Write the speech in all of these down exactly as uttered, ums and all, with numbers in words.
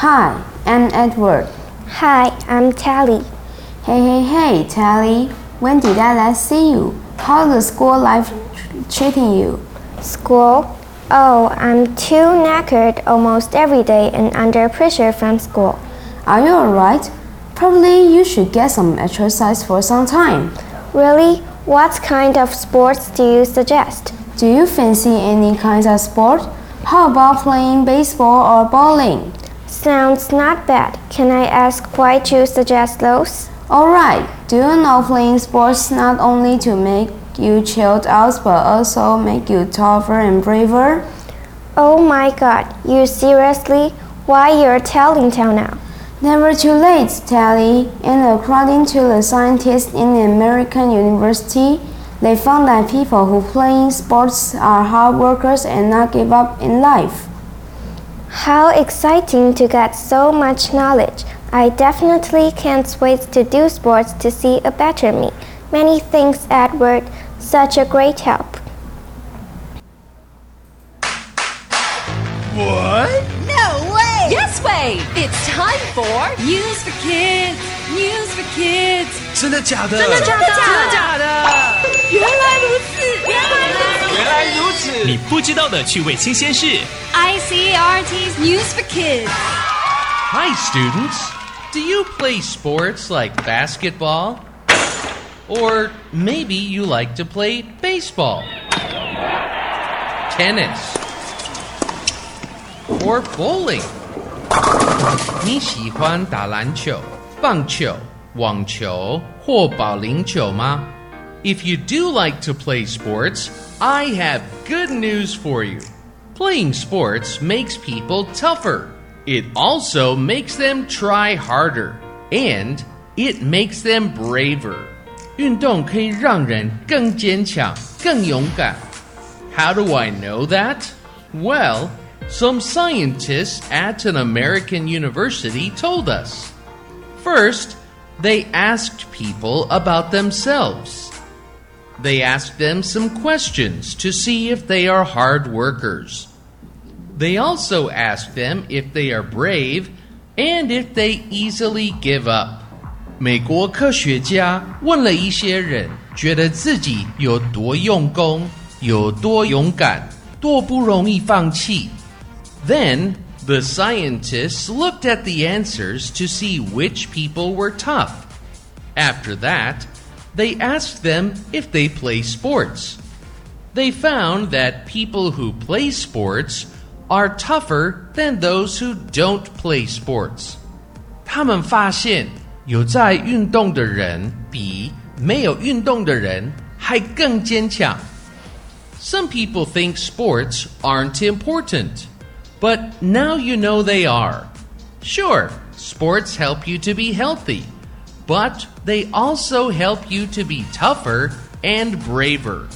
Hi, I'm Edward. Hi, I'm Tally. Hey, hey, hey, Tally. When did I last see you? How's the school life treating you? School? Oh, I'm too knackered almost every day and under pressure from school. Are you alright? Probably you should get some exercise for some time. Really? What kind of sports do you suggest? Do you fancy any kinds of sport? How about playing baseball or bowling? Sounds not bad. Can I ask why you suggest those? Alright. Do you know playing sports not only to make you chilled out but also make you tougher and braver? Oh my god, you seriously? Why you're telling tell now? Never too late, Tally. And according to the scientists in the American University, they found that people who play sports are hard workers and not give up in life. How exciting to get so much knowledge. I definitely can't wait to do sports to see a better me. Many thanks, Edward. Such a great help. What? No way! Yes way! It's time for News for Kids! News for Kids! 真的假的？真的假的？真的假的？原来如此！原来如此！原来如此！你不知道的趣味新鲜事 I C R T's News for Kids! Hi students! Do you play sports like basketball? Or maybe you like to play baseball, tennis, or bowling? 你喜欢打篮球、棒球、网球或保龄球吗? If you do like to play sports, I have good news for you. Playing sports makes people tougher. It also makes them try harder, and it makes them braver. 运动可以让人更坚强、更勇敢。How do I know that? Well, some scientists at an American university told us. First, they asked people about themselves. They asked them some questions to see if they are hard workers. They also asked them if they are brave and if they easily give up. 美国科学家问了一些人，觉得自己有多用功，有多勇敢，多不容易放弃。Then, the scientists looked at the answers to see which people were tough. After that, they asked them if they play sports. They found that people who play sports are tougher than those who don't play sports. 他们发现，有在运动的人比没有运动的人还更坚强。Some people think sports aren't important.But now you know they are. Sure, sports help you to be healthy, but they also help you to be tougher and braver.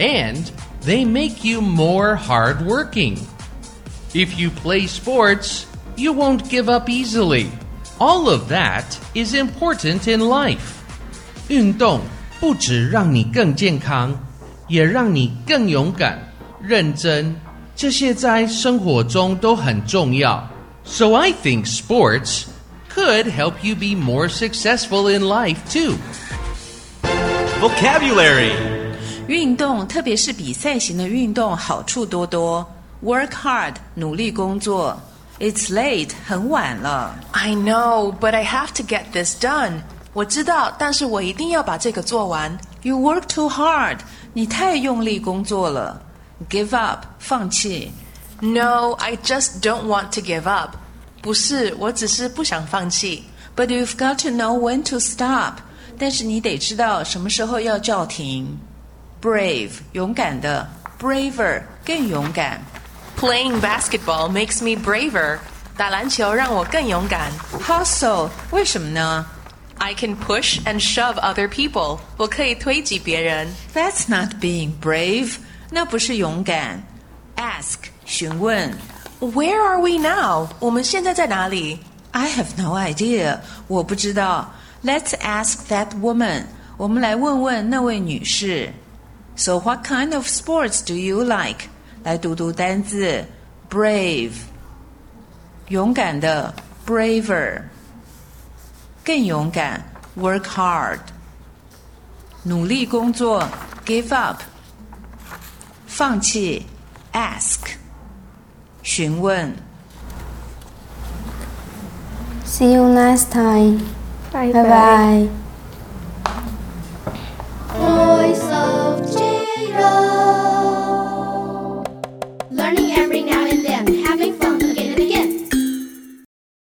And they make you more hardworking. If you play sports, you won't give up easily. All of that is important in life. 运动不只让你更健康，也让你更勇敢、认真。这些在生活中都很重要。So I think sports could help you be more successful in life too. Vocabulary. 运动，特别是比赛型的运动，好处多多。Work hard， 努力工作。It's late， 很晚了。I know, but I have to get this done. 我知道，但是我一定要把这个做完。You work too hard， 你太用力工作了。Give up, 放弃。No, I just don't want to give up. 不是，我只是不想放弃。But you've got to know when to stop. 但是你得知道什么时候要叫停。Brave, 勇敢的。Braver, 更勇敢。Playing basketball makes me braver. 打篮球让我更勇敢。How so? 为什么呢？I can push and shove other people. 我可以推挤别人。That's not being brave.那不是勇敢。Ask 询问。Where are we now? 我们现在在哪里 ？I have no idea. 我不知道。Let's ask that woman. 我们来问问那位女士。So what kind of sports do you like? 来读读单字。Brave, 勇敢的 braver， 更勇敢 work hard， 努力工作 give up， 放弃 ask， 询问。 See you next time. Bye bye, bye. bye.